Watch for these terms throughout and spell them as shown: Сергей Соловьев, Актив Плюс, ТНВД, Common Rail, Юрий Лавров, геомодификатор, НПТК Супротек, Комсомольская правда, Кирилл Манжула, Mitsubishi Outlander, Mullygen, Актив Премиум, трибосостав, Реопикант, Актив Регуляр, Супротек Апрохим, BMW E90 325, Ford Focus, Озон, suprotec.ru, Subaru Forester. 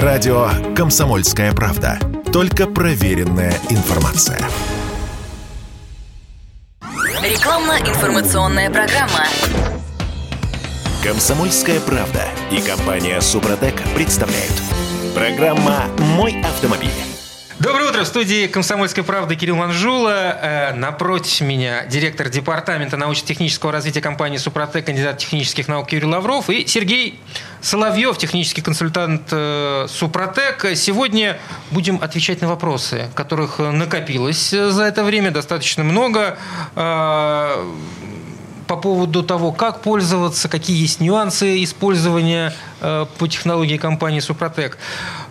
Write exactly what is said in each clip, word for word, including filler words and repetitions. Радио «Комсомольская правда». Только проверенная информация. Рекламно-информационная программа. «Комсомольская правда» и компания «Супротек» представляют. Программа «Мой автомобиль». Доброе утро. В студии «Комсомольской правды» Кирилл Манжула. Напротив меня директор департамента научно-технического развития компании «Супротек», кандидат технических наук Юрий Лавров и Сергей Соловьев, технический консультант «Супротек». Сегодня будем отвечать на вопросы, которых накопилось за это время достаточно много. По поводу того, как пользоваться, какие есть нюансы использования э, по технологии компании «Супротек».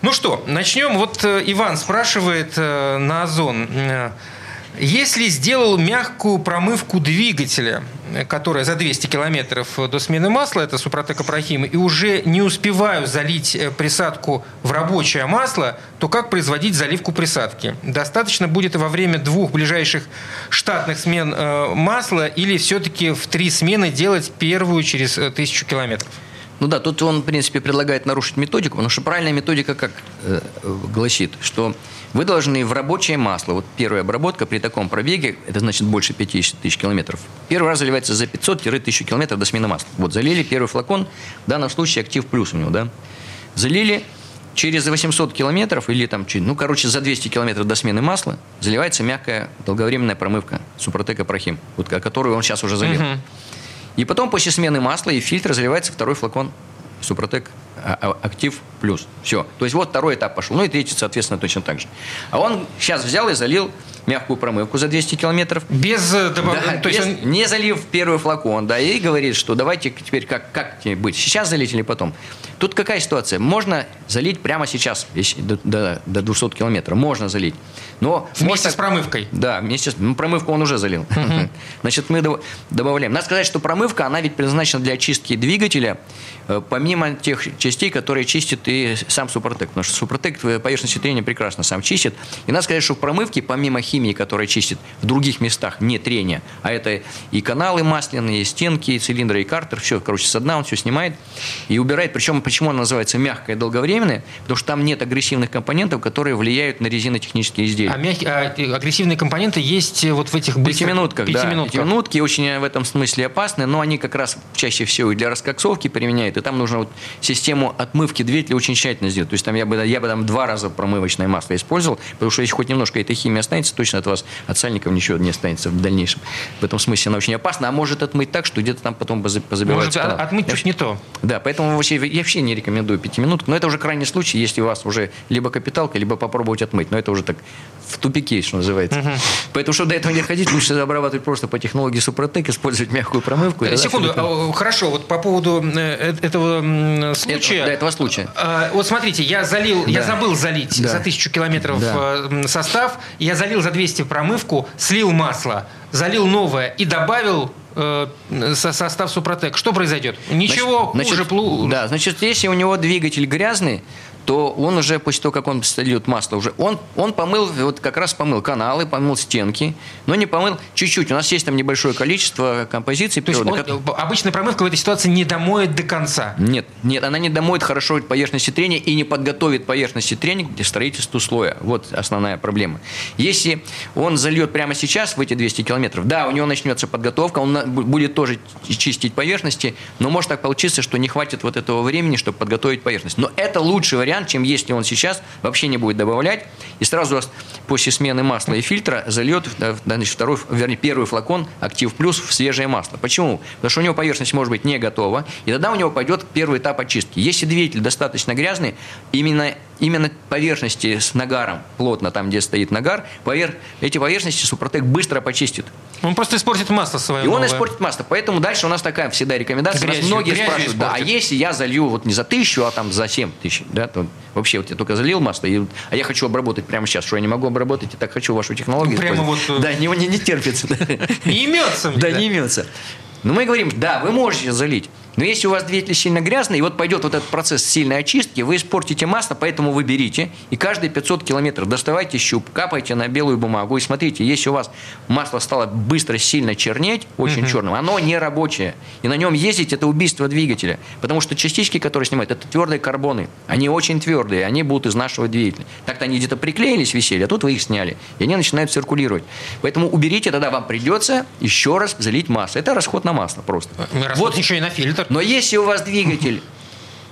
Ну что, начнем. Вот э, Иван спрашивает э, на Озон. Э, если сделал мягкую промывку двигателя, которая за двести километров до смены масла, это «Супротек Апрохим», и уже не успеваю залить присадку в рабочее масло, то как производить заливку присадки? Достаточно будет во время двух ближайших штатных смен масла или все-таки в три смены делать первую через тысячу километров? Ну да, тут он, в принципе, предлагает нарушить методику, потому что правильная методика как э, гласит, что вы должны в рабочее масло, вот первая обработка при таком пробеге, это значит больше пятьдесят тысяч километров, первый раз заливается за пятьсот - тысячу километров до смены масла. Вот залили первый флакон, в данном случае актив плюс у него, да, залили через восемьсот километров или там, ну, короче, за двести километров до смены масла заливается мягкая долговременная промывка «Супротек Апрохим», вот, которую он сейчас уже залил. Uh-huh. И потом после смены масла и фильтра заливается второй флакон «Супротек Актив Плюс». Все. То есть вот второй этап пошел. Ну и третий, соответственно, точно так же. А он сейчас взял и залил мягкую промывку за двести километров. Без добавления? Да, без... он... Не залив первый флакон. Да, и говорит, что давайте теперь как, как быть? Сейчас залить или потом? Тут какая ситуация? Можно залить прямо сейчас, до, до, до двухсот километров. Можно залить. Но вместе так... с промывкой? Да, вместе с... Ну, промывку он уже залил. Uh-huh. Значит, мы до... добавляем. Надо сказать, что промывка, она ведь предназначена для очистки двигателя, помимо тех частей, которые чистит и сам «Супротек». Потому что «Супротек» поверхности трения прекрасно сам чистит. И надо сказать, что в промывке, помимо химии, которая чистит в других местах, не трения, а это и каналы масляные, и стенки, и цилиндры, и картер, все, короче, со дна он все снимает и убирает. Причем, почему она называется мягкая и долговременная? Потому что там нет агрессивных компонентов, которые влияют на резинотехнические изделия. А, мягкие, а агрессивные компоненты есть вот в этих быстрых... Пятиминутках, да. Пятиминутки очень в этом смысле опасны, но они как раз чаще всего и для раскоксовки применяют, и там нужно вот систему отмывки двигателя очень тщательно сделать. То есть там я бы, я бы там два раза промывочное масло использовал, потому что если хоть немножко этой химии останется, точно от вас, от сальников, ничего не останется в дальнейшем. В этом смысле она очень опасна, а может отмыть так, что где-то там потом позабивается. Может отмыть чуть не то. Да, поэтому вообще, я вообще не рекомендую пятиминутку, но это уже крайний случай, если у вас уже либо капиталка, либо попробовать отмыть, но это уже так в тупике, что называется. Угу. Поэтому, чтобы до этого не ходить, лучше обрабатывать просто по технологии «Супротек», использовать мягкую промывку. Секунду, это... хорошо, вот по поводу этого случая. Это, да, этого случая. Вот смотрите, я залил, да. я забыл залить да. за тысячу километров да. состав, я залил за двести промывку, слил масло, залил новое и добавил э, состав «Супротек». Что произойдет? Ничего, значит, хуже плу... Да, значит, если у него двигатель грязный, то он уже, после того, как он сольет масло, уже он, он помыл, вот как раз помыл каналы, помыл стенки, но не помыл чуть-чуть. У нас есть там небольшое количество композиций. То природных. Есть он, обычная промывка в этой ситуации не домоет до конца? Нет, нет, она не домоет хорошо поверхности трения и не подготовит поверхности трения к строительству слоя. Вот основная проблема. Если он зальет прямо сейчас в эти двести километров, да, у него начнется подготовка, он будет тоже чистить поверхности, но может так получиться, что не хватит вот этого времени, чтобы подготовить поверхность. Но это лучший вариант, чем если он сейчас вообще не будет добавлять и сразу после смены масла и фильтра зальет, значит, второй, вернее, первый флакон «Актив Плюс» в свежее масло. Почему? Потому что у него поверхность может быть не готова, и тогда у него пойдет первый этап очистки. Если двигатель достаточно грязный, именно, именно поверхности с нагаром, плотно там, где стоит нагар, поверх, эти поверхности «Супротек» быстро почистит. Он просто испортит масло свое. И новое. Он испортит масло. Поэтому дальше у нас такая всегда рекомендация. Грязью, многие спрашивают, да, а если я залью вот не за тысячу, а там за семь тысяч, да, то вообще вот я только залил масло, и, а я хочу обработать прямо сейчас, что я не могу обработать, и так хочу вашу технологию. Прямо вот... Да, не, не, не терпится. Не имется. Да, не имется. Но мы говорим, да, вы можете залить, Но если у вас двигатель сильно грязный, и вот пойдет вот этот процесс сильной очистки, вы испортите масло, поэтому вы берите и каждые пятьсот километров доставайте щуп, капайте на белую бумагу и смотрите, если у вас масло стало быстро сильно чернеть, очень mm-hmm. черным, оно не рабочее. И на нем ездить – это убийство двигателя. Потому что частички, которые снимают, это твердые карбоны. Они очень твердые, они будут изнашивать двигатель. Так-то они где-то приклеились, висели, а тут вы их сняли. И они начинают циркулировать. Поэтому уберите, тогда вам придется еще раз залить масло. Это расход на масло просто. Расход вот еще и на фильтр. Но если у вас двигатель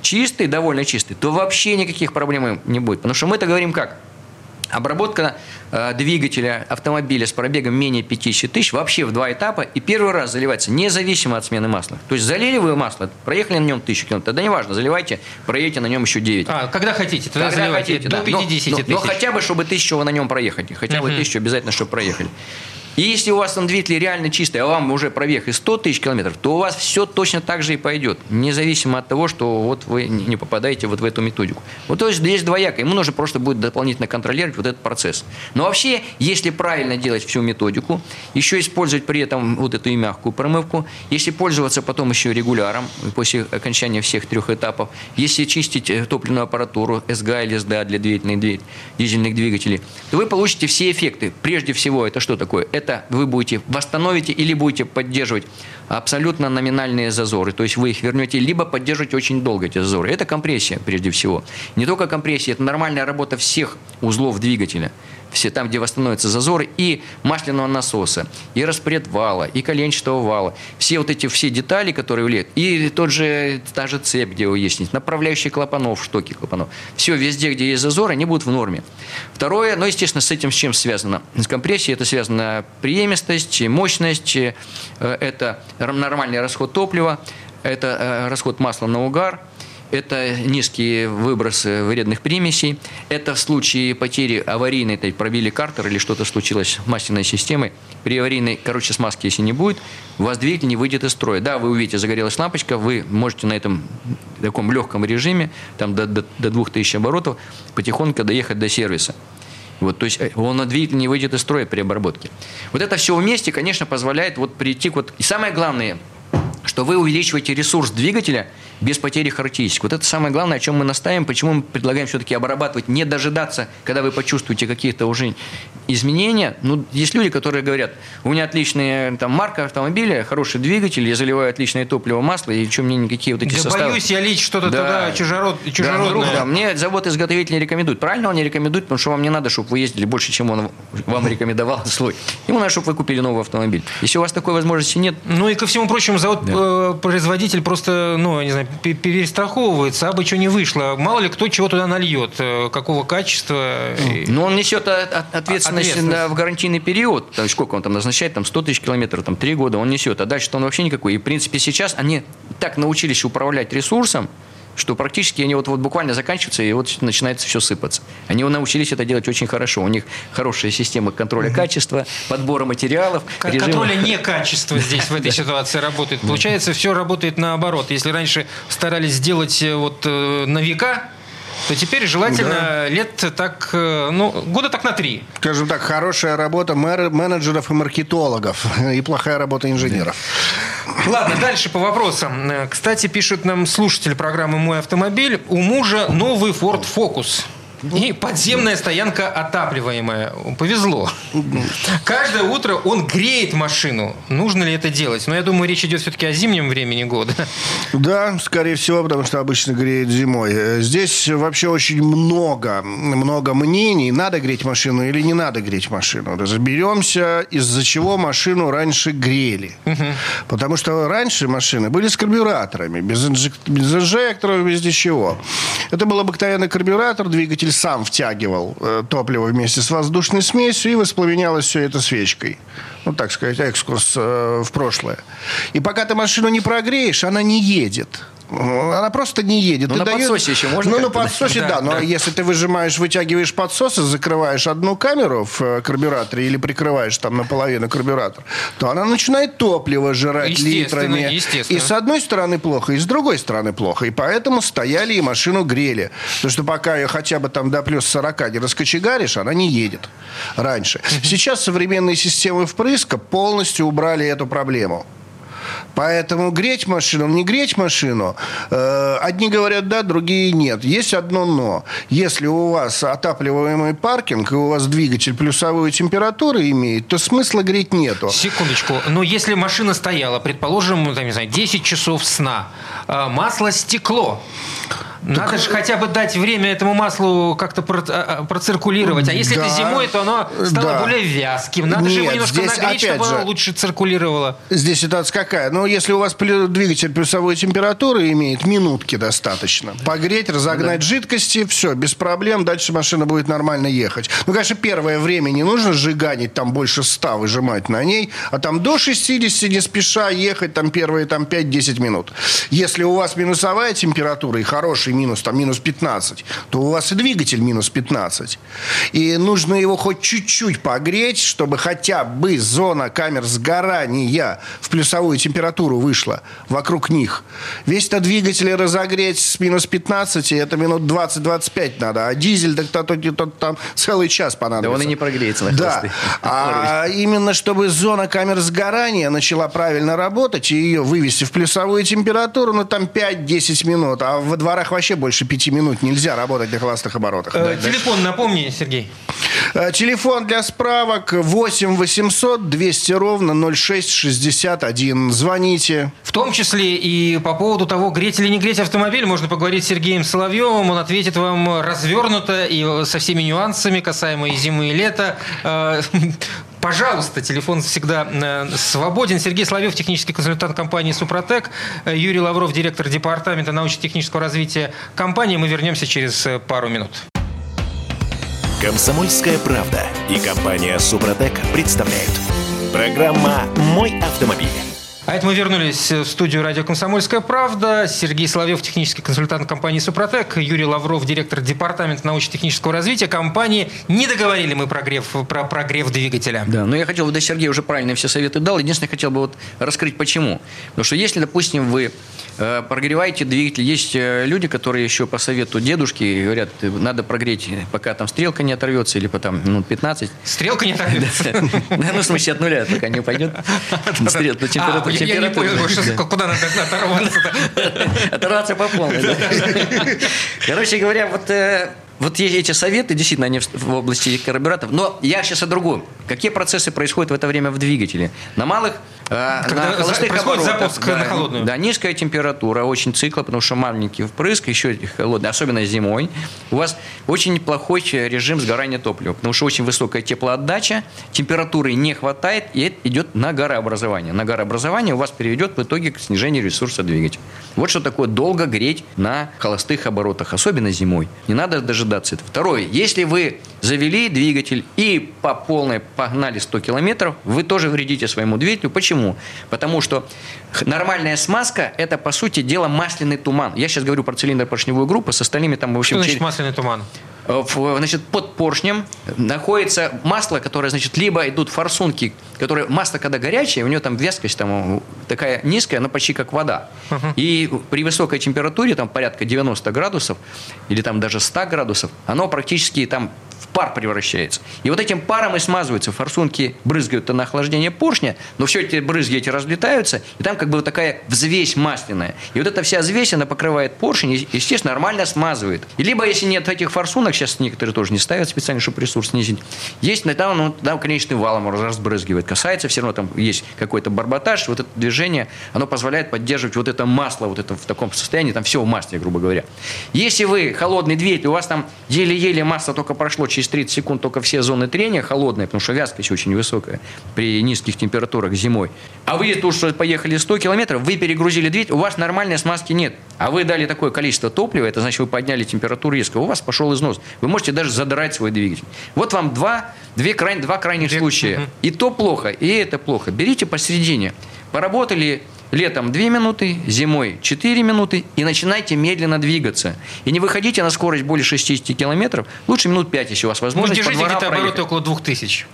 чистый, довольно чистый, то вообще никаких проблем не будет. Потому что мы-то говорим как? Обработка э, двигателя автомобиля с пробегом менее пятидесяти тысяч вообще в два этапа. И первый раз заливается независимо от смены масла. То есть залили вы масло, проехали на нем тысячу километров, тогда неважно, заливайте, проедете на нем еще девять. А, когда хотите, тогда когда заливайте хотите, до пятидесяти да. но, но, тысяч. Но хотя бы, чтобы тысячу вы на нем проехали. Хотя бы uh-huh. тысячу обязательно, чтобы проехали. И если у вас там двигатель реально чистый, а вам уже пробег и сто тысяч километров, то у вас все точно так же и пойдет, независимо от того, что вот вы не попадаете вот в эту методику. Вот то есть здесь двояко, ему нужно просто будет дополнительно контролировать вот этот процесс. Но вообще, если правильно делать всю методику, еще использовать при этом вот эту и мягкую промывку, если пользоваться потом еще регуляром после окончания всех трех этапов, если чистить топливную аппаратуру эс гэ а или эс дэ а для двигателей, дизельных двигателей, то вы получите все эффекты. Прежде всего, это что такое? Это вы будете восстановите или будете поддерживать абсолютно номинальные зазоры. То есть вы их вернете, либо поддерживаете очень долго эти зазоры. Это компрессия, прежде всего. Не только компрессия, это нормальная работа всех узлов двигателя. Все там, где восстановятся зазоры и масляного насоса, и распредвала, и коленчатого вала. Все вот эти все детали, которые влияют, и тот же, та же цепь, где его есть, направляющие клапанов, штоки клапанов. Все везде, где есть зазоры, они будут в норме. Второе, ну, естественно, с этим с чем связано? С компрессией это связано преемистость, мощность, это нормальный расход топлива, это расход масла на угар. Это низкие выбросы вредных примесей. Это в случае потери аварийной, то есть пробили картер или что-то случилось с масляной системой. При аварийной, короче, смазки, если не будет, у вас двигатель не выйдет из строя. Да, вы увидите, загорелась лампочка, вы можете на этом таком легком режиме, там до, до, до двух тысяч оборотов, потихоньку доехать до сервиса. Вот, то есть он двигатель не выйдет из строя при обработке. Вот это все вместе, конечно, позволяет вот прийти к вот... И самое главное, что вы увеличиваете ресурс двигателя без потери характеристик. Вот это самое главное, о чем мы настаиваем, почему мы предлагаем все-таки обрабатывать, не дожидаться, когда вы почувствуете какие-то уже изменения. Ну, есть люди, которые говорят, у меня отличная там, марка автомобиля, хороший двигатель, я заливаю отличное топливо, масло, и что мне никакие вот эти да составы... Да боюсь я лить что-то да. туда чужерод... чужеродное. Да, вдруг, да. Мне завод-изготовитель не рекомендует. Правильно он не рекомендует, потому что вам не надо, чтобы вы ездили больше, чем он вам рекомендовал слой. Ему надо, чтобы вы купили новый автомобиль. Если у вас такой возможности нет... Ну и ко всему прочему, завод-производитель да. просто, ну, не знаю, перестраховывается, а бы что не вышло. Мало ли кто чего туда нальет, какого качества. Но он несет ответственность, ответственность. Да, в гарантийный период. Там, сколько он там назначает? Там сто тысяч километров, там три года он несет. А дальше-то он вообще никакой. И, в принципе, сейчас они так научились управлять ресурсом, что практически они вот, вот буквально заканчиваются, и вот начинается все сыпаться. Они научились это делать очень хорошо. У них хорошая система контроля качества, подбора материалов. Кон- режима... Контроля некачества здесь в этой ситуации работает. Получается, все работает наоборот. Если раньше старались сделать вот на века, то теперь желательно да. лет так, ну, года так на три. Скажем так, хорошая работа мэр- менеджеров и маркетологов, и плохая работа инженеров. Ладно, дальше по вопросам. Кстати, пишет нам слушатель программы «Мой автомобиль». У мужа новый Ford Focus. И подземная стоянка отапливаемая. Повезло. Каждое утро он греет машину. Нужно ли это делать? Но я думаю, речь идет все-таки о зимнем времени года. Да, скорее всего, потому что обычно греет зимой. Здесь вообще очень много, много мнений. Надо греть машину или не надо греть машину. Разберемся, из-за чего машину раньше грели. Угу. Потому что раньше машины были с карбюраторами. Без, инжек... без инжекторов, без ничего. Это был обыкновенный карбюратор, двигатель сам втягивал топливо вместе с воздушной смесью, и воспламенялось все это свечкой. Ну, так сказать, экскурс в прошлое. И пока ты машину не прогреешь, она не едет. Она просто не едет. Ну, на даёт... подсосе еще можно? Ну, на подсосе, да. да, да. Но да. если ты выжимаешь, вытягиваешь подсос и закрываешь одну камеру в карбюраторе или прикрываешь там наполовину карбюратор, то она начинает топливо жрать естественно, литрами. Естественно. И с одной стороны плохо, и с другой стороны плохо. И поэтому стояли и машину грели. Потому что пока ее хотя бы там до плюс сорока не раскочегаришь, она не едет раньше. Сейчас современные системы впрыска полностью убрали эту проблему. Поэтому греть машину, не греть машину, э, одни говорят да, другие нет. Есть одно но. Если у вас отапливаемый паркинг, и у вас двигатель плюсовую температуру имеет, то смысла греть нету. Секундочку. Но если машина стояла, предположим, там, не знаю, десять часов сна, масло стекло. Надо так... же хотя бы дать время этому маслу как-то проциркулировать. А если да, это зимой, то оно стало да. более вязким. Надо Нет, же его немножко нагреть, чтобы же, оно лучше циркулировало. Здесь ситуация какая? Ну, если у вас двигатель плюсовой температуры имеет, минутки достаточно. Погреть, разогнать да. жидкости, все, без проблем. Дальше машина будет нормально ехать. Ну, конечно, первое время не нужно сжиганить, там больше ста выжимать на ней. А там до шестидесяти не спеша ехать, там первые там, пять-десять минут. Если у вас минусовая температура и хороший минус, там, минус пятнадцать, то у вас и двигатель минус пятнадцать. И нужно его хоть чуть-чуть погреть, чтобы хотя бы зона камер сгорания в плюсовую температуру вышла вокруг них. Весь-то двигатель разогреть с минус пятнадцати, это минут двадцать-двадцать пять надо, а дизель, так тот там целый час понадобится. Да он и не прогреется на хвосты. Да. А именно, чтобы зона камер сгорания начала правильно работать и ее вывести в плюсовую температуру, ну, там пять-десять минут, а во дворах вообще больше пяти минут нельзя работать на холостых оборотах. Э, да, телефон да. напомни, Сергей. Телефон для справок восемь восемьсот двести ровно ноль шесть шестьдесят один. Звоните. В том числе и по поводу того, греть или не греть автомобиль, можно поговорить с Сергеем Соловьевым. Он ответит вам развернуто и со всеми нюансами, касаемо и зимы, и лета. Пожалуйста, телефон всегда свободен. Сергей Соловьев, технический консультант компании «Супротек». Юрий Лавров, директор департамента научно-технического развития компании. Мы вернемся через пару минут. «Комсомольская правда» и компания «Супротек» представляют. Программа «Мой автомобиль». А это мы вернулись в студию радио «Комсомольская правда». Сергей Соловьев, технический консультант компании «Супротек». Юрий Лавров, директор департамента научно-технического развития компании. Не договорили мы про прогрев, про прогрев двигателя. Да, но я хотел бы, да, Сергей уже правильно все советы дал. Единственное, хотел бы вот раскрыть, почему. Потому что если, допустим, вы прогреваете двигатель, есть люди, которые еще по совету дедушки говорят, надо прогреть, пока там стрелка не оторвется, или потом минут пятнадцать. Стрелка не оторвется? Ну, в смысле, от нуля, пока не пойдет. Стрелка, температура. Я, я не понял, да. куда надо оторваться-то. Оторваться по полной. Да. Короче говоря, вот, вот эти советы, действительно, они в области карбюраторов. Но я сейчас о другом. Какие процессы происходят в это время в двигателе? На малых, Когда на холостых оборотах. Да, на холодную. Да, низкая температура, очень цикла, потому что маленький впрыск, еще холодный, особенно зимой. У вас очень неплохой режим сгорания топлива, потому что очень высокая теплоотдача, температуры не хватает, и это идет на горообразование. На горообразование у вас приведет в итоге к снижению ресурса двигателя. Вот что такое долго греть на холостых оборотах, особенно зимой. Не надо дожидаться этого. Второе, если вы завели двигатель и по полной погнали сто километров, вы тоже вредите своему двигателю. Почему? Потому что нормальная смазка – это, по сути дела, масляный туман. Я сейчас говорю про цилиндропоршневую группу, с остальными там… В общем, что значит через... масляный туман? Значит, под поршнем находится масло, которое, значит, либо идут форсунки, которые… Масло, когда горячее, у нее там вязкость там такая низкая, но почти как вода. Uh-huh. И при высокой температуре, там порядка девяносто градусов, или там даже сто градусов, оно практически там… в пар превращается. И вот этим паром и смазываются. Форсунки брызгают на охлаждение поршня, но все эти брызги эти разлетаются, и там как бы вот такая взвесь масляная. И вот эта вся взвесь, она покрывает поршень и, естественно, нормально смазывает. И либо, если нет этих форсунок, сейчас некоторые тоже не ставят специально, чтобы ресурс снизить, есть, там, ну, там конечный валом разбрызгивает. Касается, все равно там есть какой-то барботаж, вот это движение, оно позволяет поддерживать вот это масло, вот это в таком состоянии, там все в масле, грубо говоря. Если вы холодный двигатель, у вас там еле-еле масло только прошло, через тридцать секунд только все зоны трения холодные, потому что вязкость очень высокая при низких температурах зимой. А вы тут что поехали сто километров, вы перегрузили двигатель, у вас нормальной смазки нет. А вы дали такое количество топлива, это значит, вы подняли температуру резко, у вас пошел износ. Вы можете даже задрать свой двигатель. Вот вам два, две край, два крайних случая. И то плохо, и это плохо. Берите посередине. Поработали летом две минуты, зимой четыре минуты, и начинайте медленно двигаться. И не выходите на скорость более шестидесяти километров, лучше минут пять, если у вас возможность. Ну, держите где-то обороты около двух тысяч.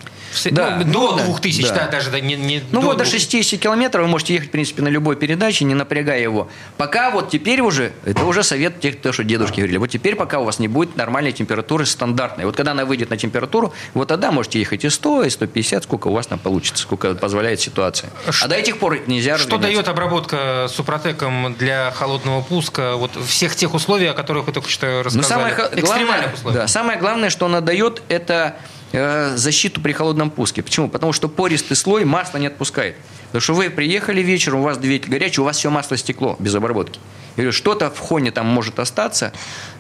да, ну, до да, двух тысяч, да. Да, даже не, не ну до вот двух... до шестидесяти километров вы можете ехать, в принципе, на любой передаче, не напрягая его. Пока вот теперь уже, это уже совет тех, кто, что дедушки говорили, вот теперь пока у вас не будет нормальной температуры стандартной. Вот когда она выйдет на температуру, вот тогда можете ехать и сто, и сто пятьдесят, сколько у вас там получится, сколько позволяет ситуация. Что, а до этих пор нельзя разгоняться. Что дает обработка Супротеком для холодного пуска, вот всех тех условий, о которых вы только что рассказали? Экстремальных условий. Да, самое главное, что она дает, это э, защиту при холодном пуске. Почему? Потому что пористый слой масло не отпускает. Потому что вы приехали вечером, у вас двигатель горячий, у вас все масло стекло без обработки. Или что-то в хоне там может остаться,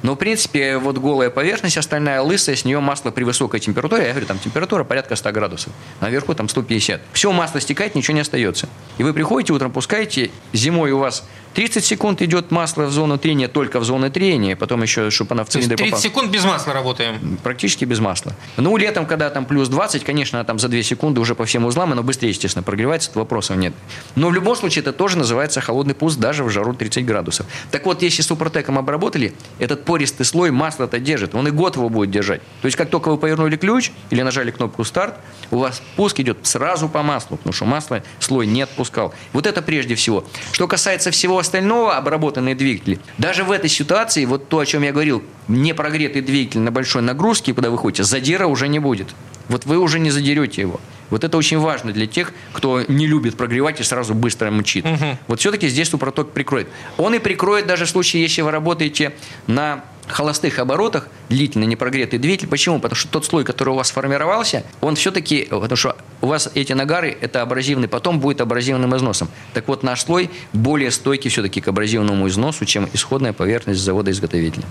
но, в принципе, вот голая поверхность, остальная лысая, с нее масло при высокой температуре, я говорю, там температура порядка ста градусов, наверху там сто пятьдесят. Все масло стекает, ничего не остается. И вы приходите, утром пускаете, зимой у вас тридцать секунд идет масло в зону трения, только в зону трения, потом еще, чтобы она в цилиндр попала. тридцать секунд без масла работаем? Практически без масла. Ну, летом, когда там плюс двадцать, конечно, там за две секунды уже по всем узлам, оно быстрее, естественно, прогревается, вопросов нет. Но в любом случае это тоже называется холодный пуск, даже в жару тридцать градусов. Так вот, если Супротеком обработали, этот пористый слой масло-то держит. Он и год его будет держать. То есть, как только вы повернули ключ или нажали кнопку «Старт», у вас пуск идет сразу по маслу, потому что масло слой не отпускал. Вот это прежде всего. Что касается всего остального, обработанные двигатели, даже в этой ситуации, вот то, о чем я говорил, непрогретый двигатель на большой нагрузке, куда вы ходите, задира уже не будет. Вот вы уже не задерете его. Вот это очень важно для тех, кто не любит прогревать и сразу быстро мчит. Угу. Вот все-таки здесь Супротек прикроет. Он и прикроет даже в случае, если вы работаете на холостых оборотах, длительно непрогретый двигатель. Почему? Потому что тот слой, который у вас сформировался, он все-таки, потому что у вас эти нагары, это абразивный, потом будет абразивным износом. Так вот, наш слой более стойкий все-таки к абразивному износу, чем исходная поверхность завода-изготовителя.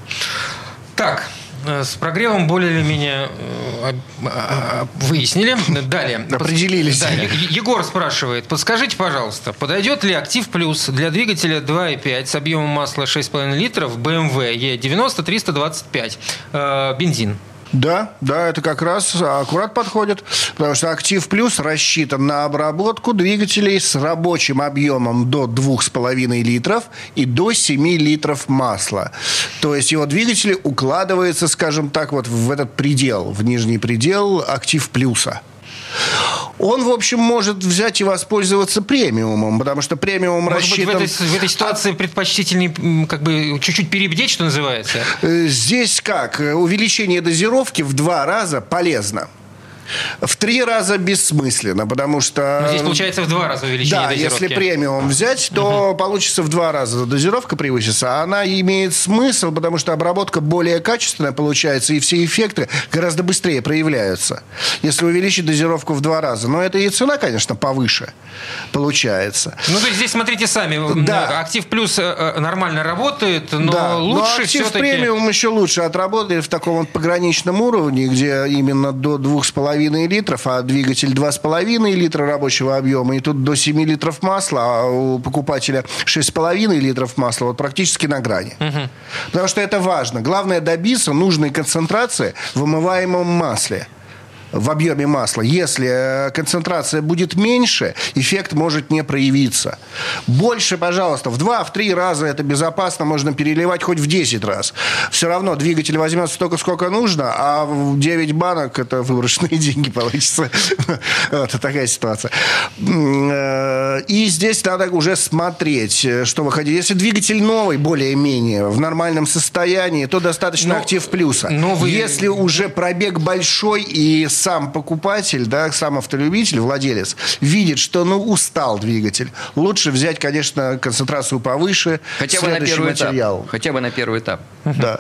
Так, с прогревом более или менее выяснили. Далее. Определились. Далее. Егор спрашивает. Подскажите, пожалуйста, подойдет ли «Актив Плюс» для двигателя два и пять с объемом масла шесть и пять литров бэ эм вэ е девяносто триста двадцать пять бензин? Да, да, это как раз аккурат подходит, потому что «Актив Плюс» рассчитан на обработку двигателей с рабочим объемом до двух с половиной литров и до семи литров масла. То есть его двигатели укладываются, скажем так, вот в этот предел, в нижний предел «Актив Плюса». Он, в общем, может взять и воспользоваться премиумом, потому что премиум может рассчитан... Может быть, в этой, в этой ситуации предпочтительнее как бы чуть-чуть перебдеть, что называется? Здесь как? Увеличение дозировки в два раза полезно. В три раза бессмысленно, потому что... Но здесь получается в два раза увеличение да, дозировки. Да, если премиум взять, то угу. получится в два раза дозировка превысится. Она имеет смысл, потому что обработка более качественная получается, и все эффекты гораздо быстрее проявляются, если увеличить дозировку в два раза. Но это и цена, конечно, повыше получается. Ну, то есть здесь смотрите сами. Да. «Актив Плюс» нормально работает, но да. лучше но «Актив премиум» еще лучше отработает в таком вот пограничном уровне, где именно до двух с половиной литров, а двигатель два и пять литра рабочего объема, и тут до семи литров масла, а у покупателя шесть и пять литров масла, вот практически на грани. Угу. Потому что это важно. Главное добиться нужной концентрации в вымываемом масле, в объеме масла. Если концентрация будет меньше, эффект может не проявиться. Больше, пожалуйста, в два-три раза это безопасно, можно переливать хоть в десять раз. Все равно двигатель возьмет столько, сколько нужно, а в девять банок это выброшенные деньги получится. Это такая ситуация. И здесь надо уже смотреть, что выходить. Если двигатель новый, более-менее, в нормальном состоянии, то достаточно «Актив Плюса». Если уже пробег большой и сам покупатель, да, сам автолюбитель, владелец, видит, что ну устал двигатель. Лучше взять, конечно, концентрацию повыше, хотя бы на первый материал. Этап. Хотя бы на первый этап. Да.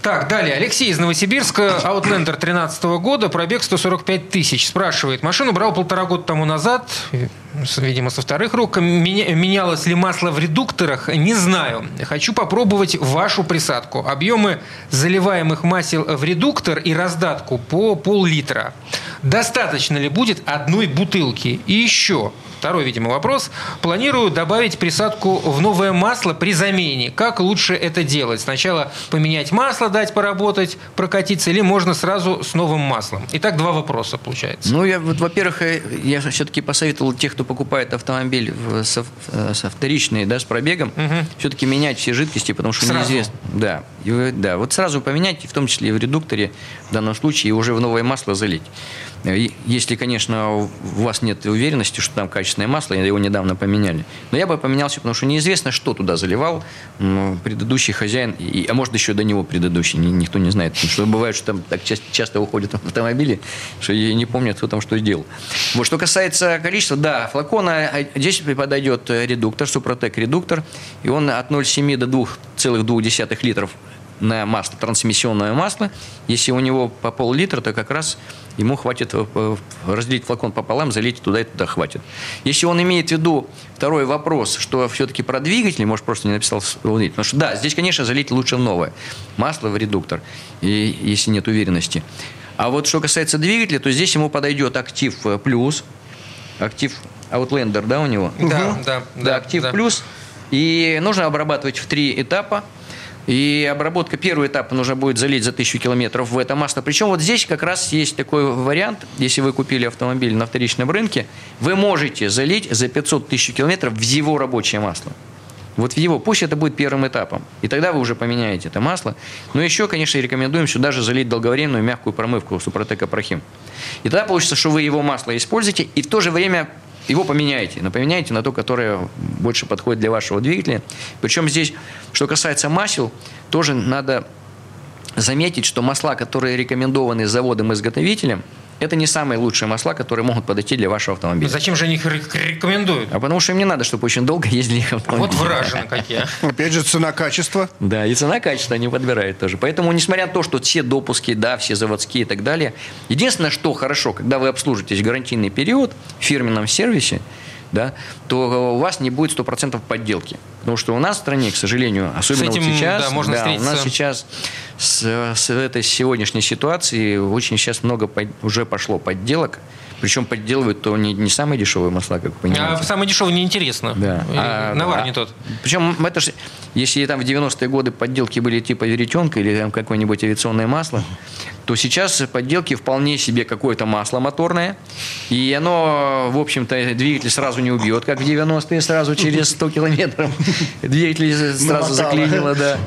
Так, далее. Алексей из Новосибирска, Outlander тринадцатого года, пробег сто сорок пять тысяч. Спрашивает, машину брал полтора года тому назад, видимо, со вторых рук. Менялось ли масло в редукторах? Не знаю. Хочу попробовать вашу присадку. Объемы заливаемых масел в редуктор и раздатку по пол-литра. Достаточно ли будет одной бутылки? И еще... Второй, видимо, вопрос. Планирую добавить присадку в новое масло при замене. Как лучше это делать? Сначала поменять масло, дать поработать, прокатиться, или можно сразу с новым маслом? Итак, два вопроса получается. Ну, я, вот, во-первых, я все-таки посоветовал тех, кто покупает автомобиль со, со вторичный, да, с пробегом, угу. все-таки менять все жидкости, потому что сразу? Неизвестно. Да. И, да, вот сразу поменять, в том числе и в редукторе, в данном случае, и уже в новое масло залить. Если, конечно, у вас нет уверенности, что там качественное масло, его недавно поменяли. Но я бы поменял все, потому что неизвестно, что туда заливал предыдущий хозяин, и, а может, еще до него предыдущий, никто не знает. Потому что бывает, что там так часто уходят автомобили, что не помнят, кто там что сделал. Вот, что касается количества, да, флакона, здесь подойдет редуктор, Супротек редуктор, и он от ноль целых семи десятых до двух целых двух десятых литров на масло, трансмиссионное масло. Если у него по пол-литра, то как раз ему хватит разделить флакон пополам, залить туда и туда хватит. Если он имеет в виду второй вопрос, что все-таки про двигатель, может, просто не написал, потому что да, здесь, конечно, залить лучше в новое масло, в редуктор, и, если нет уверенности. А вот что касается двигателя, то здесь ему подойдет актив плюс, актив Outlander, да, у него? Да, угу. да, да, да. Актив да. плюс. И нужно обрабатывать в три этапа. И обработка, первый этап нужно будет залить за тысячу километров в это масло. Причем вот здесь как раз есть такой вариант, если вы купили автомобиль на вторичном рынке, вы можете залить за пятьсот тысяч километров в его рабочее масло. Вот в его, пусть это будет первым этапом, и тогда вы уже поменяете это масло. Но еще, конечно, рекомендуем сюда же залить долговременную мягкую промывку Супротек Апрохим. И тогда получится, что вы его масло используете, и в то же время его поменяете, но поменяете на то, которое больше подходит для вашего двигателя. Причем здесь, что касается масел, тоже надо заметить, что масла, которые рекомендованы заводом-изготовителем, это не самые лучшие масла, которые могут подойти для вашего автомобиля. Зачем же они их рекомендуют? А потому что им не надо, чтобы очень долго ездили их автомобили. Вот вражины какие. Опять же, цена-качество. Да, и цена-качество они подбирают тоже. Поэтому, несмотря на то, что все допуски, да, все заводские и так далее, единственное, что хорошо, когда вы обслужитесь в гарантийный период в фирменном сервисе, да, то у вас не будет сто процентов подделки. Потому что у нас в стране, к сожалению, особенно этим, вот сейчас, да, можно да, у нас сейчас с, с этой сегодняшней ситуацией очень сейчас много под, уже пошло подделок. Причем подделывают то не, не самые дешевые масла, как вы понимаете. А самые дешевые неинтересно. Да. А, навар а, не тот. Причем, это же, если там в девяностые годы подделки были типа веретенка или там какое-нибудь авиационное масло, то сейчас подделки вполне себе какое-то масло моторное. И оно, в общем-то, двигатель сразу не убьет, как в девяностые, сразу через сто километров. Двигатель сразу заклинило, да.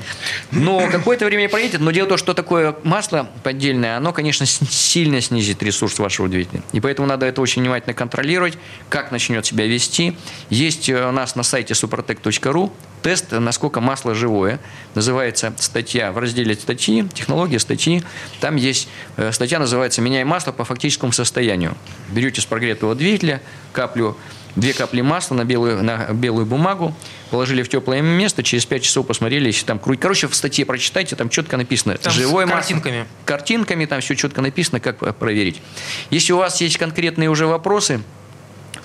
Но какое-то время проедет. Но дело в том, что такое масло поддельное, оно, конечно, сильно снизит ресурс вашего двигателя. И поэтому надо это очень внимательно контролировать, как начнет себя вести. Есть у нас на сайте супротек точка ру тест, насколько масло живое. Называется статья, в разделе статьи, технология статьи. Там есть статья, называется «Меняй масло по фактическому состоянию». Берете с прогретого двигателя каплю, две капли масла на белую, на белую бумагу, положили в теплое место, через пять часов посмотрели, если там крутить. Короче, в статье прочитайте, там четко написано. Там живое масло. Картинками. Картинками, там все четко написано, как проверить. Если у вас есть конкретные уже вопросы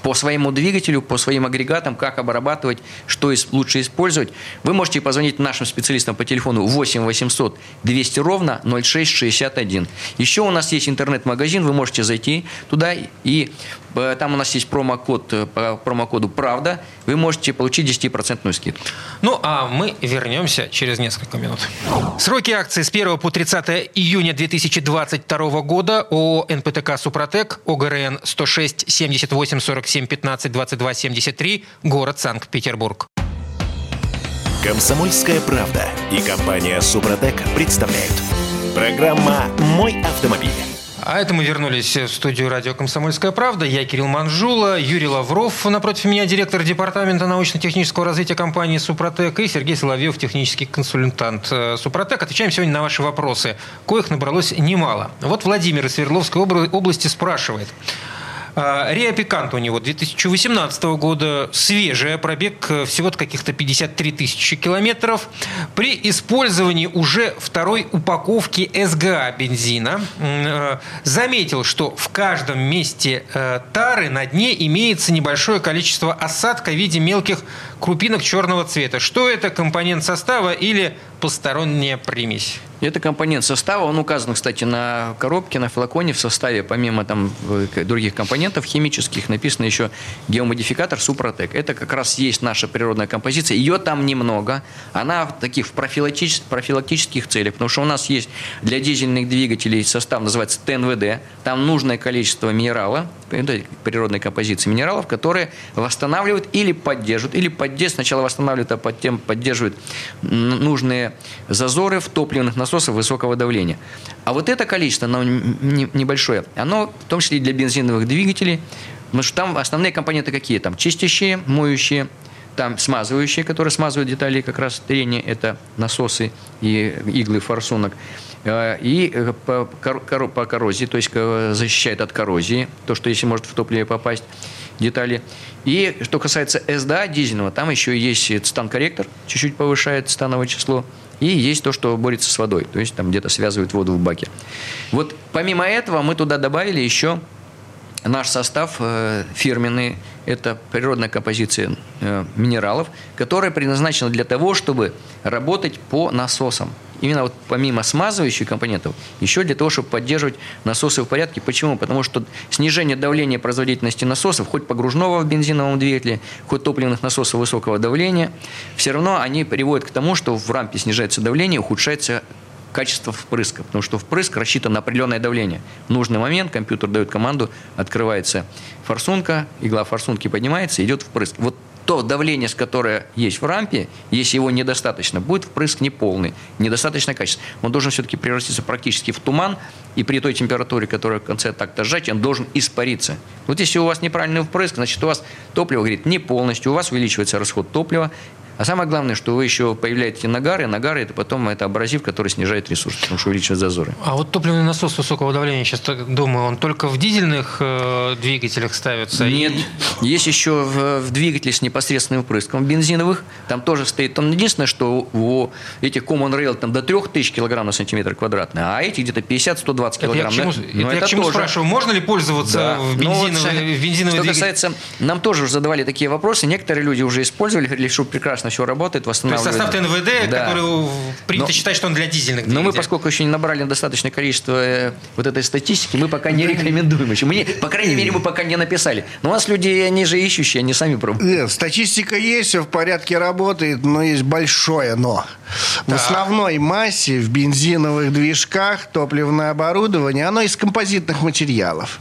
по своему двигателю, по своим агрегатам, как обрабатывать, что лучше использовать, вы можете позвонить нашим специалистам по телефону восемь восемьсот двести ровно ноль шесть шестьдесят один. Еще у нас есть интернет-магазин, вы можете зайти туда, и там у нас есть промокод, по промокоду «Правда», вы можете получить десять процентов скидку. Ну, а мы вернемся через несколько минут. Сроки акции с первого по тридцатое июня две тысячи двадцать второго года ООО «НПТК Супротек», ОГРН сто шесть семьдесят восемь сорок семь пятнадцать двадцать два семьдесят три, город Санкт-Петербург. «Комсомольская правда» и компания «Супротек» представляют. Программа «Мой автомобиль». А это мы вернулись в студию радио «Комсомольская правда». Я Кирилл Манжула, Юрий Лавров напротив меня, директор департамента научно-технического развития компании «Супротек», и Сергей Соловьев, технический консультант «Супротек». Отвечаем сегодня на ваши вопросы, коих набралось немало. Вот Владимир из Свердловской области спрашивает. Реопикант у него две тысячи восемнадцатого года, свежая, пробег всего-то каких-то пятьдесят три тысячи километров. При использовании уже второй упаковки СГА бензина заметил, что в каждом месте тары на дне имеется небольшое количество осадка в виде мелких крупинок черного цвета. Что это, компонент состава или посторонняя примесь? Это компонент состава, он указан, кстати, на коробке, на флаконе в составе, помимо там других компонентов химических, написано еще геомодификатор Супротек. Это как раз есть наша природная композиция, ее там немного, она в таких профилактических, профилактических целях, потому что у нас есть для дизельных двигателей состав, называется ТНВД, там нужное количество минерала, природной композиции минералов, которые восстанавливают или поддерживают, или поддерживают, сначала восстанавливают, а потом поддерживают нужные зазоры в топливных насосах, насосов высокого давления. А вот это количество, оно небольшое, оно в том числе и для бензиновых двигателей, потому что там основные компоненты какие? Там чистящие, моющие, там смазывающие, которые смазывают детали как раз трения, это насосы и иглы форсунок, и по, кор- по коррозии, то есть защищает от коррозии, то, что если может в топливе попасть детали. И что касается СДА дизельного, там еще есть цтан-корректор, чуть-чуть повышает цтановое число. И есть то, что борется с водой, то есть там где-то связывают воду в баке. Вот помимо этого мы туда добавили еще наш состав э, фирменный. Это природная композиция э, минералов, которая предназначена для того, чтобы работать по насосам. Именно вот помимо смазывающих компонентов, еще для того, чтобы поддерживать насосы в порядке. Почему? Потому что снижение давления производительности насосов, хоть погружного в бензиновом двигателе, хоть топливных насосов высокого давления, все равно они приводят к тому, что в рампе снижается давление, ухудшается качество впрыска, потому что впрыск рассчитан на определенное давление. В нужный момент компьютер дает команду, открывается форсунка, игла форсунки поднимается, идет впрыск. Вот то давление, которое есть в рампе, если его недостаточно, будет впрыск неполный, недостаточное качество. Он должен все-таки превратиться практически в туман, и при той температуре, которая в конце такта сжатия, он должен испариться. Вот если у вас неправильный впрыск, значит у вас топливо горит не полностью, у вас увеличивается расход топлива. А самое главное, что вы еще появляете нагары. Нагары – это потом это абразив, который снижает ресурс, потому что увеличивает зазоры. А вот топливный насос высокого давления, сейчас думаю, он только в дизельных э, двигателях ставится? Нет. И... Есть еще в, в двигателе с непосредственным впрыском бензиновых. Там тоже стоит. Там единственное, что у этих Common Rail там до трёх тысяч килограмм на сантиметр квадратный, а эти где-то пятьдесят-сто двадцать килограмм. Это я к чему, это это я к чему спрашиваю? Можно ли пользоваться да. в бензиновых вот, двигателях? Что касается, нам тоже уже задавали такие вопросы. Некоторые люди уже использовали, говорили, что прекрасно все работает, восстанавливает. То есть состав ТНВД, да. который принято но, считать, что он для дизельных двигателей. Но мы, поскольку еще не набрали достаточное количество вот этой статистики, мы пока не рекомендуем еще. Мы не, по крайней мере, мы пока не написали. Но у нас люди, они же ищущие, они сами пробуют. Нет, статистика есть, все в порядке работает, но есть большое но. Да. В основной массе в бензиновых движках топливное оборудование, оно из композитных материалов.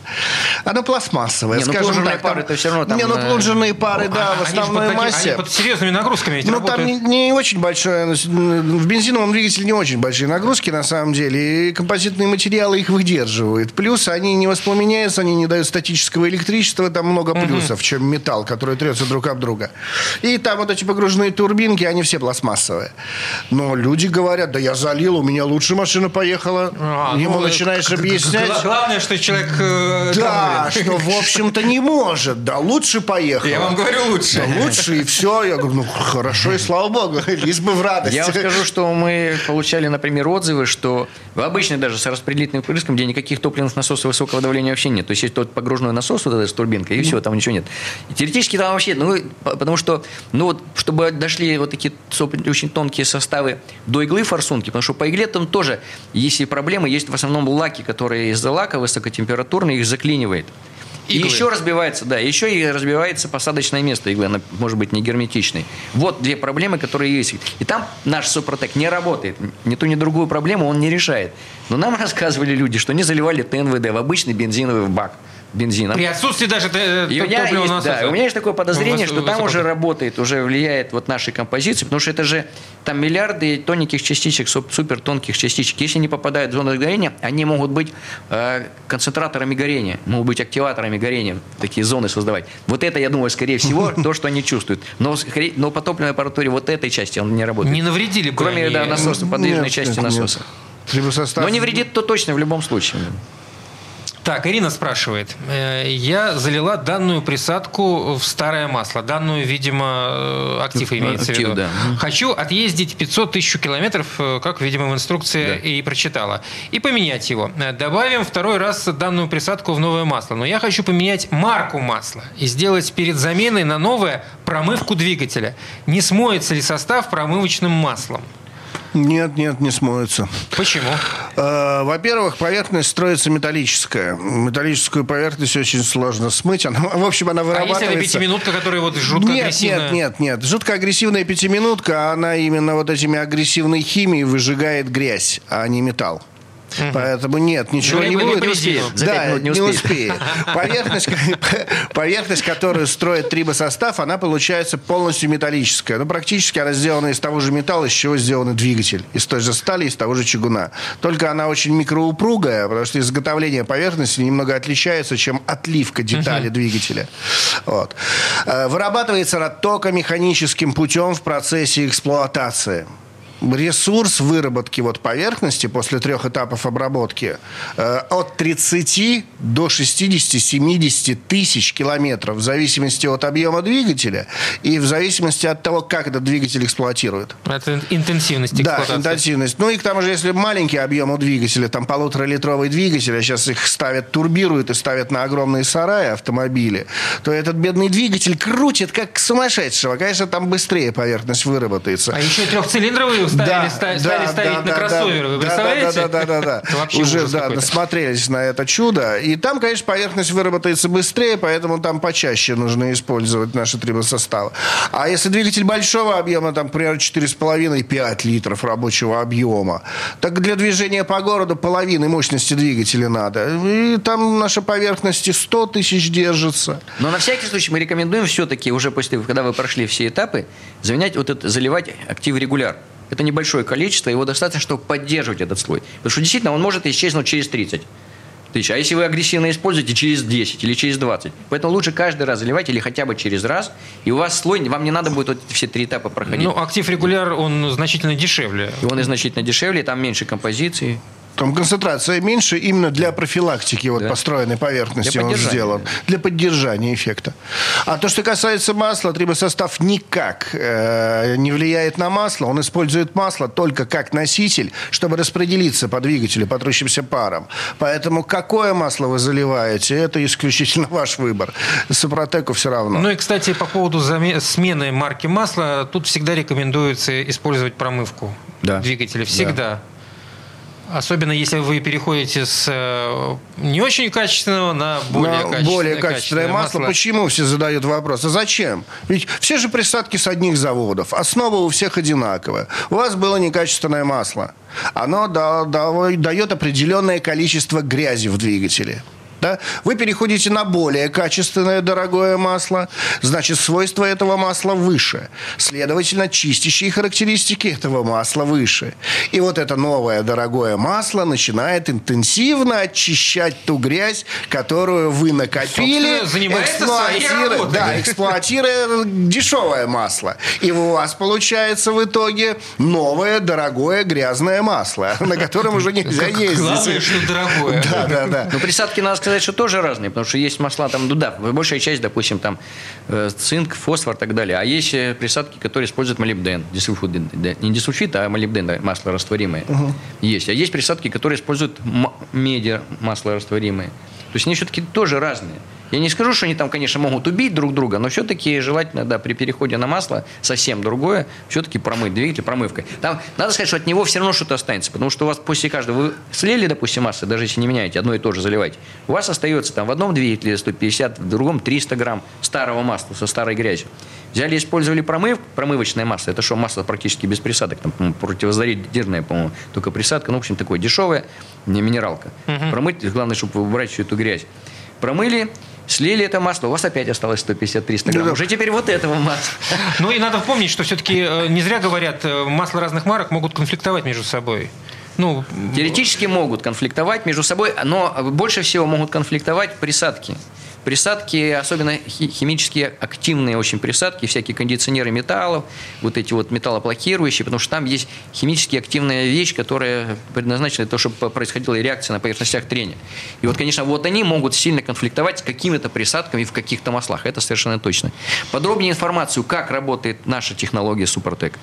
Оно пластмассовое. Не, ну, скажем так, пары, там, это все равно там... Не, ну, плунжерные пары, да, а, в основной они под, массе. Они под серьезными нагрузками. Ну, работают. Там не, не очень большое... В бензиновом двигателе не очень большие нагрузки, на самом деле. И композитные материалы их выдерживают. Плюс они не воспламеняются, они не дают статического электричества. Там много mm-hmm. плюсов, чем металл, который трется друг об друга. И там вот эти погружные турбинки, они все пластмассовые. Но люди говорят, да я залил, у меня лучше машина поехала. А, Ему ну, начинаешь г- объяснять... Г- главное, что человек... Э, да, что, в общем-то, не может. Да лучше поехала. Я вам говорю, лучше. Да, лучше, и все. Я говорю, ну... Хорошо, и слава богу, лишь бы в радость. Я вам скажу, что мы получали, например, отзывы, что обычно даже с распределительным впрыском, где никаких топливных насосов высокого давления вообще нет. То есть есть тот погружной насос, вот эта турбинка, и все, там ничего нет. И теоретически там вообще, ну, потому что, ну, вот, чтобы дошли вот такие очень тонкие составы до иглы форсунки, потому что по игле там тоже есть и проблемы, есть в основном лаки, которые из-за лака высокотемпературные, их заклинивает. И иглы. Еще разбивается, да, еще и разбивается посадочное место иглы, она может быть не герметичной. Вот две проблемы, которые есть. И там наш Супротек не работает, ни ту, ни другую проблему он не решает. Но нам рассказывали люди, что они заливали ТНВД в обычный бензиновый бак. Бензином. При отсутствии даже топливного насоса. Да, у меня есть такое подозрение, что там уже работает, уже влияет вот наши композиции, потому что это же там миллиарды тоненьких частичек, супертонких частичек. Если они попадают в зону горения, они могут быть э, концентраторами горения, могут быть активаторами горения, такие зоны создавать. Вот это, я думаю, скорее всего, то, что они чувствуют. Но, но по топливной аппаратуре вот этой части он не работает. Не навредили бы они. Кроме да, насоса, подвижной части насоса. Но не вредит, то точно в любом случае. Так, Ирина спрашивает. Я залила данную присадку в старое масло. Данную, видимо, актив имеется актив, в виду. Да. Хочу отъездить пятьсот тысяч километров, как, видимо, в инструкции да. и прочитала, и поменять его. Добавим второй раз данную присадку в новое масло. Но я хочу поменять марку масла и сделать перед заменой на новое промывку двигателя. Не смоется ли состав промывочным маслом? Нет, нет, не смоется. Почему? Во-первых, поверхность строится металлическая. Металлическую поверхность очень сложно смыть. Она, в общем, она вырабатывается... А если это пятиминутка, которая вот жутко нет, агрессивная? Нет, нет, нет. Жутко агрессивная пятиминутка, она именно вот этими агрессивной химией выжигает грязь, а не металл. Uh-huh. Поэтому нет, ничего не будет. Не успеет. За да, не успеет. Не успеет. Поверхность, поверхность, которую строит трибосостав, она получается полностью металлическая. Ну, практически она сделана из того же металла, из чего сделан двигатель. Из той же стали, из того же чугуна. Только она очень микроупругая, потому что изготовление поверхности немного отличается, чем отливка детали uh-huh. двигателя. Вот. Вырабатывается она только механическим путем в процессе эксплуатации. Ресурс выработки вот поверхности после трех этапов обработки э, от тридцати до шестидесяти-семидесяти тысяч километров в зависимости от объема двигателя и в зависимости от того, как этот двигатель эксплуатирует. Это интенсивность эксплуатации. Да, интенсивность. Ну и к тому же, если маленький объем у двигателя, там полуторалитровый двигатель, а сейчас их ставят, турбируют и ставят на огромные сараи автомобили, то этот бедный двигатель крутит как сумасшедшего. Конечно, там быстрее поверхность выработается. А еще и трехцилиндровый Стали, да, стали, да, стали ставить да, на да, кроссоверы, вы да, представляете? Да, да, да, да, да. Уже да, насмотрелись на это чудо. И там, конечно, поверхность выработается быстрее, поэтому там почаще нужно использовать наши трибосоставы. А если двигатель большого объема, там, примерно четыре с половиной - пять литров рабочего объема, так для движения по городу половины мощности двигателя надо. И там наши поверхности сто тысяч держатся. Но на всякий случай мы рекомендуем все-таки уже после, когда вы прошли все этапы, заменять вот это, заливать актив регуляр. Это небольшое количество, его достаточно, чтобы поддерживать этот слой. Потому что действительно он может исчезнуть через тридцать тысяч. А если вы агрессивно используете, через десять или через двадцать. Поэтому лучше каждый раз заливать или хотя бы через раз. И у вас слой, вам не надо будет вот все три этапа проходить. Ну, актив-регуляр, он значительно дешевле. И он и значительно дешевле, там меньше композиции. Там концентрация меньше именно для профилактики вот да. построенной поверхности он сделан. Для поддержания эффекта. А то, что касается масла, трибосостав никак э, не влияет на масло. Он использует масло только как носитель, чтобы распределиться по двигателю, по трущимся парам. Поэтому какое масло вы заливаете, это исключительно ваш выбор. Супротеку все равно. Ну и, кстати, по поводу заме- смены марки масла, тут всегда рекомендуется использовать промывку да. двигателя. Всегда. Да. Особенно если вы переходите с не очень качественного на более, на качественное, более качественное масло. масло. Почему все задают вопрос? А зачем? Ведь все же присадки с одних заводов. Основа у всех одинаковая. У вас было некачественное масло. Оно да, да, дает определенное количество грязи в двигателе. Да? Вы переходите на более качественное дорогое масло, значит, свойства этого масла выше. Следовательно, чистящие характеристики этого масла выше. И вот это новое дорогое масло начинает интенсивно очищать ту грязь, которую вы накопили, эксплуатируя, да, эксплуатируя дешевое масло. И у вас получается в итоге новое дорогое грязное масло, на котором уже нельзя ездить. Главное, что дорогое. Да, да, да. Но присадки нас сказать, что тоже разные, потому что есть масла там, ну да, большая часть, допустим, там цинк, фосфор и так далее, а есть присадки, которые используют молибден, дисульфид, не дисульфид, а молибден, да, масло растворимое, угу. есть, а есть присадки, которые используют м- меди, масло растворимое, то есть они все-таки тоже разные. Я не скажу, что они там, конечно, могут убить друг друга, но все-таки желательно, да, при переходе на масло совсем другое, все-таки промыть двигатель промывкой. Там надо сказать, что от него все равно что-то останется, потому что у вас после каждого... Вы слили, допустим, масло, даже если не меняете, одно и то же заливаете, у вас остается там в одном двигателе сто пятьдесят, в другом триста грамм старого масла со старой грязью. Взяли, использовали промыв, промывочное масло. Это что, масло практически без присадок. Там противозаредирная, по-моему, только присадка. Ну, в общем, такое дешевое, не минералка. Угу. Промыть, главное, чтобы убрать всю эту грязь. Промыли, слили это масло, у вас опять осталось сто пятьдесят - триста грамм. Уже теперь вот этого масла. Ну и надо помнить, что все-таки не зря говорят, масла разных марок могут конфликтовать между собой. Ну, теоретически могут конфликтовать между собой, но больше всего могут конфликтовать присадки. Присадки, особенно химически активные очень присадки, всякие кондиционеры металлов, вот эти вот металлоблокирующие, потому что там есть химически активная вещь, которая предназначена для того, чтобы происходила реакция на поверхностях трения. И вот, конечно, вот они могут сильно конфликтовать с какими-то присадками в каких-то маслах. Это совершенно точно. Подробнее информацию, как работает наша технология Супротек,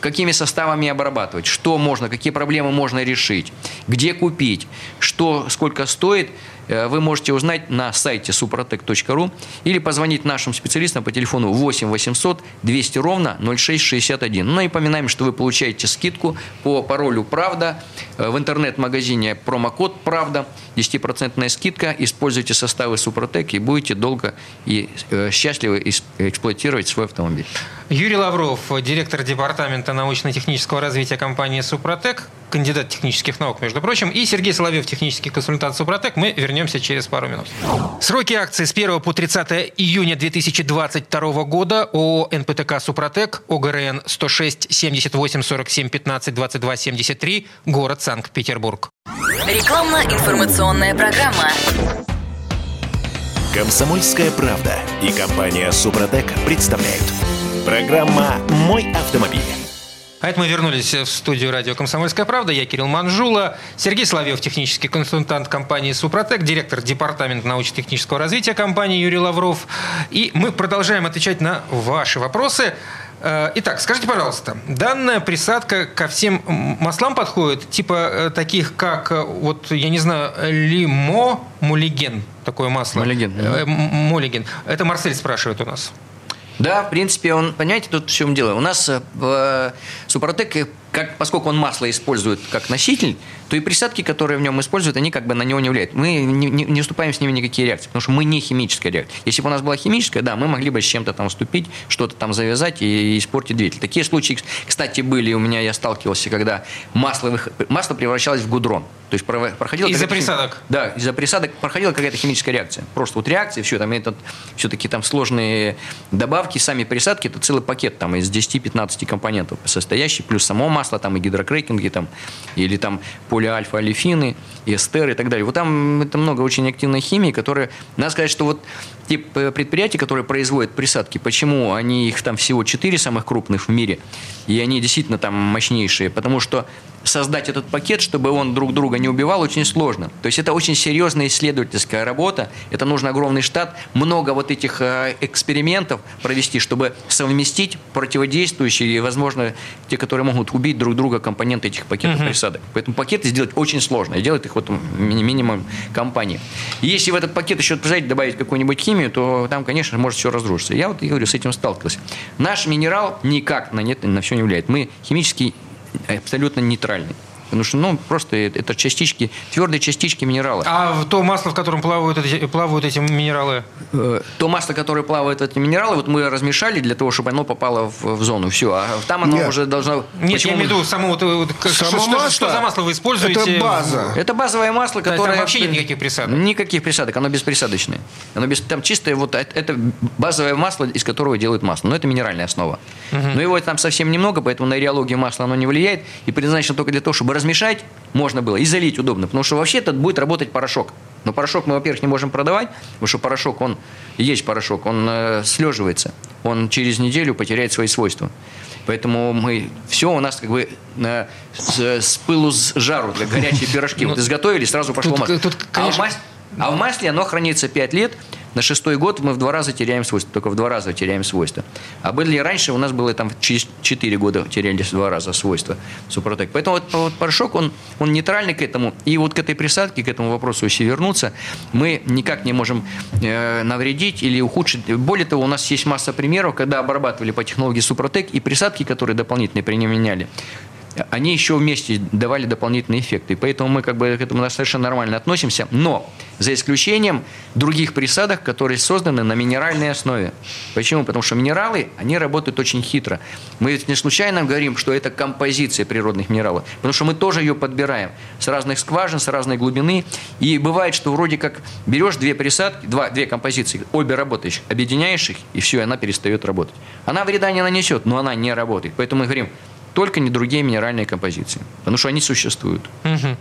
какими составами обрабатывать, что можно, какие проблемы можно решить, где купить, что, сколько стоит – вы можете узнать на сайте супротек точка ру или позвонить нашим специалистам по телефону восемь восемьсот двести ровно ноль шесть шестьдесят один. Ну и напоминаем, что вы получаете скидку по паролю «Правда» в интернет-магазине, промокод «Правда», десять процентов скидка. Используйте составы «Супротек» и будете долго и счастливы эксплуатировать свой автомобиль. Юрий Лавров, директор департамента научно-технического развития компании «Супротек», кандидат технических наук, между прочим, и Сергей Соловьев, технический консультант «Супротек». Мы вернемся через пару минут. Сроки акции с первого по тридцатое июня две тысячи двадцать второго года ООО «НПТК Супротек», ОГРН сто шесть семьдесят восемь сорок семь пятнадцать двадцать два семьдесят три, город Санкт-Петербург. Рекламно-информационная программа. «Комсомольская правда» и компания «Супротек» представляют. Программа «Мой автомобиль». А это мы вернулись в студию радио «Комсомольская правда». Я Кирилл Манжула, Сергей Соловьев, технический консультант компании «Супротек», директор департамента научно-технического развития компании Юрий Лавров. И мы продолжаем отвечать на ваши вопросы. Итак, скажите, пожалуйста, данная присадка ко всем маслам подходит? Типа таких, как, вот я не знаю, лимо, Mullygen, такое масло. Mullygen. Mullygen. Это Марсель спрашивает у нас. Да, в принципе, он, понимаете, тут в чем дело. У нас э, Супротек, как, поскольку он масло использует как носитель, то и присадки, которые в нем используют, они как бы на него не влияют. Мы не, не, не вступаем с ними в никакие реакции, потому что мы не химическая реакция. Если бы у нас была химическая, да, мы могли бы с чем-то там вступить, что-то там завязать и, и испортить двигатель. Такие случаи, кстати, были у меня, я сталкивался, когда масло, масло превращалось в гудрон. То есть проходила из-за присадок. Хим... Да, из-за присадок проходила какая-то химическая реакция. Просто вот реакция, все, там этот, все-таки там сложные добавки, сами присадки, это целый пакет там из десяти-пятнадцати компонентов состоящий, плюс само масло, там и гидрокрекинги, там, или там полиальфа-олефины, эстеры и так далее. Вот там это много очень активной химии, которая, надо сказать, что вот те предприятия, которые производят присадки, почему они, их там всего четыре самых крупных в мире, и они действительно там мощнейшие, потому что создать этот пакет, чтобы он друг друга не убивал, очень сложно. То есть это очень серьезная исследовательская работа, это нужен огромный штат, много вот этих экспериментов провести, чтобы совместить противодействующие и, возможно, те, которые могут убить друг друга, компоненты этих пакетов угу. присадок. Поэтому пакеты сделать очень сложно, и делают их вот минимум компании. И если в этот пакет еще, представляете, добавить какую-нибудь химию, то там, конечно, может все разрушиться. Я вот, я говорю, с этим сталкивался. Наш минерал никак на, нет, на все не влияет. Мы химически абсолютно нейтральный. Потому что, ну, просто это частички, твердые частички минерала. А то масло, в котором плавают эти, плавают эти минералы? То масло, которое плавает эти минералы, вот мы размешали для того, чтобы оно попало в, в зону. Все, а там оно Нет. уже должно... Нет, почему? Я имею в виду само... Вот, как, само что, масло, что за масло вы используете? Это база. Это базовое масло, которое... Да, там вообще нет никаких присадок? Никаких присадок, оно бесприсадочное. Оно без, там чистое, вот это базовое масло, из которого делают масло. Но это минеральная основа. Угу. Но его там совсем немного, поэтому на аэрологию масла оно не влияет. И предназначено только для того, чтобы размешать можно было и залить удобно, потому что вообще это будет работать порошок. Но порошок мы, во-первых, не можем продавать, потому что порошок, он есть порошок, он э, слеживается, он через неделю потеряет свои свойства. Поэтому мы все у нас как бы э, с, с пылу с жару, как горячие пирожки. Вот изготовили, сразу пошло масло. А в масле оно хранится пять лет. На шестой год мы в два раза теряем свойства, только в два раза теряем свойства. А были раньше, у нас было там через четыре года терялись в два раза свойства Супротек. Поэтому вот, вот порошок, он, он нейтральный к этому. И вот к этой присадке, к этому вопросу, если вернуться, мы никак не можем э, навредить или ухудшить. Более того, у нас есть масса примеров, когда обрабатывали по технологии Супротек и присадки, которые дополнительные применяли, они еще вместе давали дополнительные эффекты. Поэтому мы как бы к этому совершенно нормально относимся. Но за исключением других присадок, которые созданы на минеральной основе. Почему? Потому что минералы, они работают очень хитро. Мы ведь не случайно говорим, что это композиция природных минералов. Потому что мы тоже ее подбираем с разных скважин, с разной глубины. И бывает, что вроде как берешь две присадки, два, две композиции, обе работающих, объединяешь их, и все, и она перестает работать. Она вреда не нанесет, но она не работает. Поэтому мы говорим... Только не другие минеральные композиции, потому что они существуют. Угу.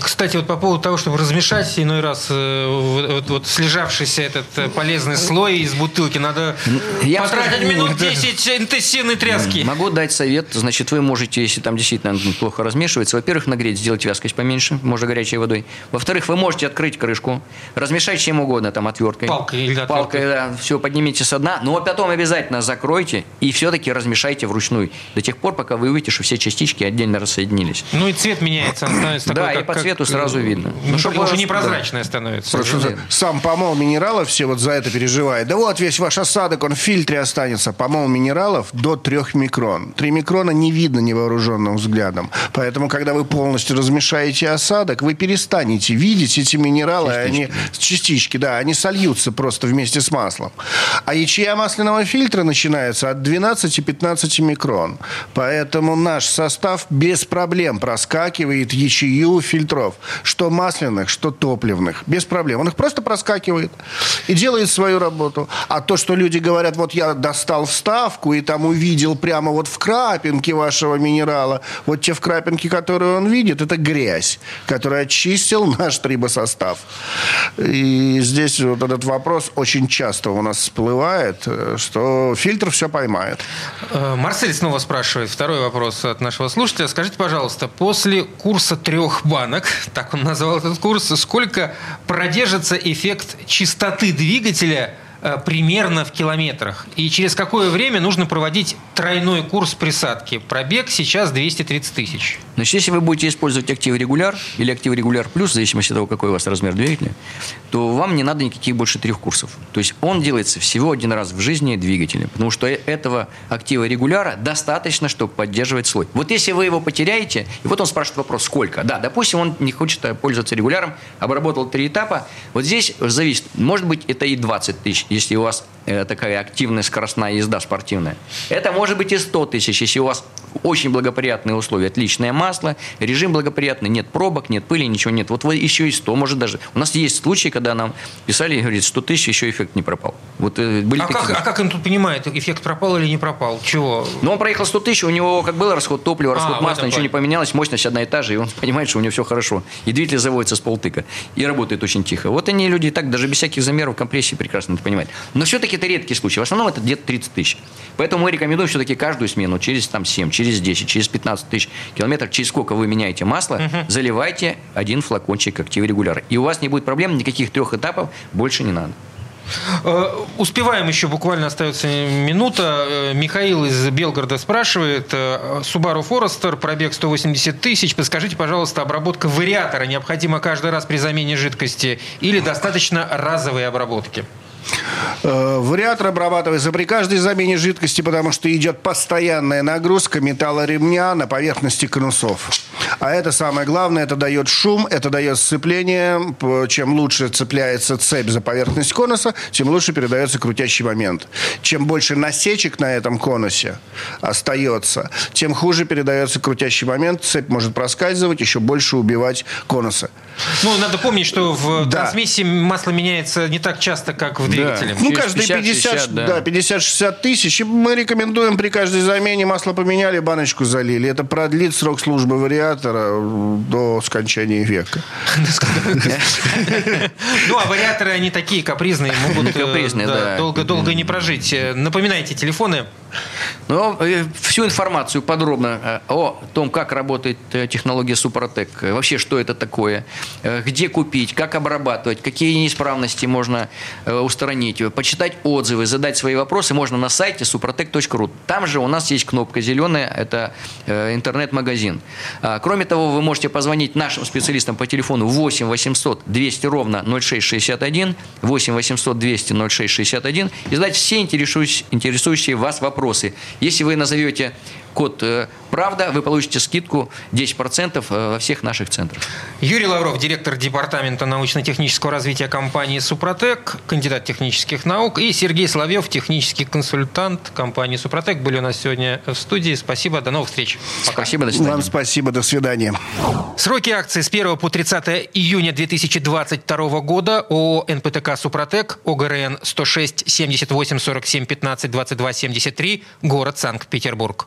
Кстати, вот по поводу того, чтобы размешать иной раз вот, вот, вот слежавшийся этот полезный слой из бутылки, надо Я потратить скажу, минут десять интенсивной тряски. Могу дать совет. Значит, вы можете, если там действительно плохо размешивается, во-первых, нагреть, сделать вязкость поменьше, можно горячей водой. Во-вторых, вы можете открыть крышку, размешать чем угодно, там, отверткой. Палкой. Или Палкой, да. Все, поднимите со дна, но потом обязательно закройте и все-таки размешайте вручную до тех пор, пока вы увидите, что все частички отдельно рассоединились. Ну и цвет меняется, он становится такой, да, как по как... цвету сразу видно. Ну, ну чтобы уже непрозрачная да. становится. Просто сам помол минералов, все вот за это переживают. Да вот весь ваш осадок, он в фильтре останется. Помол минералов до трех микрон. три микрона не видно невооруженным взглядом. Поэтому, когда вы полностью размешаете осадок, вы перестанете видеть эти минералы. Частички. Они, частички, да, они сольются просто вместе с маслом. А ячея масляного фильтра начинается от двенадцати-пятнадцати микрон. Поэтому наш состав без проблем проскакивает ячею фильтров. Что масляных, что топливных. Без проблем. Он их просто проскакивает и делает свою работу. А то, что люди говорят, вот я достал вставку и там увидел прямо вот в крапинке вашего минерала, вот те в крапинке, которые он видит, это грязь, которую очистил наш трибосостав. И здесь вот этот вопрос очень часто у нас всплывает, что фильтр все поймает. Марсель снова спрашивает. Второй вопрос от нашего слушателя. Скажите, пожалуйста, после курса трех банок, так он назвал этот курс, сколько продержится эффект чистоты двигателя примерно в километрах? И через какое время нужно проводить тройной курс присадки? Пробег сейчас двести тридцать тысяч. Значит, если вы будете использовать актив регуляр или актив регуляр плюс, в зависимости от того, какой у вас размер двигателя, то вам не надо никаких больше трех курсов. То есть он делается всего один раз в жизни двигателя, потому что этого актива регуляра достаточно, чтобы поддерживать слой. Вот если вы его потеряете, и вот он спрашивает вопрос, сколько? Да, допустим, он не хочет пользоваться регуляром, обработал три этапа. Вот здесь зависит, может быть, это и двадцать тысяч, если у вас такая активная скоростная езда спортивная. Это может быть и сто тысяч, если у вас очень благоприятные условия, отличное масло, режим благоприятный, нет пробок, нет пыли, ничего нет. Вот еще и сто, может даже. У нас есть случаи, когда нам писали и говорит, сто тысяч, еще эффект не пропал. Вот были а, такие... как, а как он тут понимает, эффект пропал или не пропал? Чего? Ну, он проехал сто тысяч, у него как был расход топлива, расход а, масла, ничего не поменялось, мощность одна и та же, и он понимает, что у него все хорошо. И двигатель заводится с полтыка, и работает очень тихо. Вот они, люди, так даже без всяких замеров компрессии прекрасно это понимают. Но все-таки это редкий случай. В основном это где-то тридцать тысяч. Поэтому мы рекомендуем все-таки каждую смену через там, семь, через десять, через пятнадцать тысяч километров, через сколько вы меняете масло, угу. заливайте один флакончик актива регуляра. И у вас не будет проблем, никаких трех этапов больше не надо. Успеваем еще, буквально остается минута. Михаил из Белгорода спрашивает. Subaru Forester, пробег сто восемьдесят тысяч. Подскажите, пожалуйста, обработка вариатора необходима каждый раз при замене жидкости или достаточно разовой обработки? Вариатор обрабатывается при каждой замене жидкости, потому что идет постоянная нагрузка металлоремня на поверхности конусов. А это самое главное, это дает шум, это дает сцепление. Чем лучше цепляется цепь за поверхность конуса, тем лучше передается крутящий момент. Чем больше насечек на этом конусе остается, тем хуже передается крутящий момент. Цепь может проскальзывать, еще больше убивать конусы. Ну, надо помнить, что в да. трансмиссии масло меняется не так часто, как в двигателе. Да. Ну, каждые пятьдесят шестьдесят, да. Да, пятьдесят-шестьдесят тысяч. И мы рекомендуем при каждой замене масло поменяли, баночку залили. Это продлит срок службы вариатора до скончания века. Ну, а вариаторы, они такие капризные, могут долго не прожить. Напоминайте телефоны. Ну, всю информацию подробно о том, как работает технология Супротек, вообще, что это такое, где купить, как обрабатывать, какие неисправности можно устранить, почитать отзывы, задать свои вопросы можно на сайте супротек точка ру. Там же у нас есть кнопка зеленая, это интернет-магазин. Кроме того, вы можете позвонить нашим специалистам по телефону восемь восемьсот двести ровно ноль шесть шестьдесят один, восемь восемьсот двести ноль шесть шестьдесят один и задать все интересующие вас вопросы. Если вы назовете код «Правда», вы получите скидку десять процентов во всех наших центрах. Юрий Лавров, директор департамента научно-технического развития компании «Супротек», кандидат технических наук, и Сергей Соловьев, технический консультант компании «Супротек», были у нас сегодня в студии. Спасибо, до новых встреч. Пока. Спасибо, до свидания. Вам спасибо, до свидания. Сроки акции с первого по тридцатое июня две тысячи двадцать второго года. ООО «НПТК Супротек», ОГРН сто шесть семьдесят восемь сорок семь пятнадцать двадцать два семьдесят три, город Санкт-Петербург.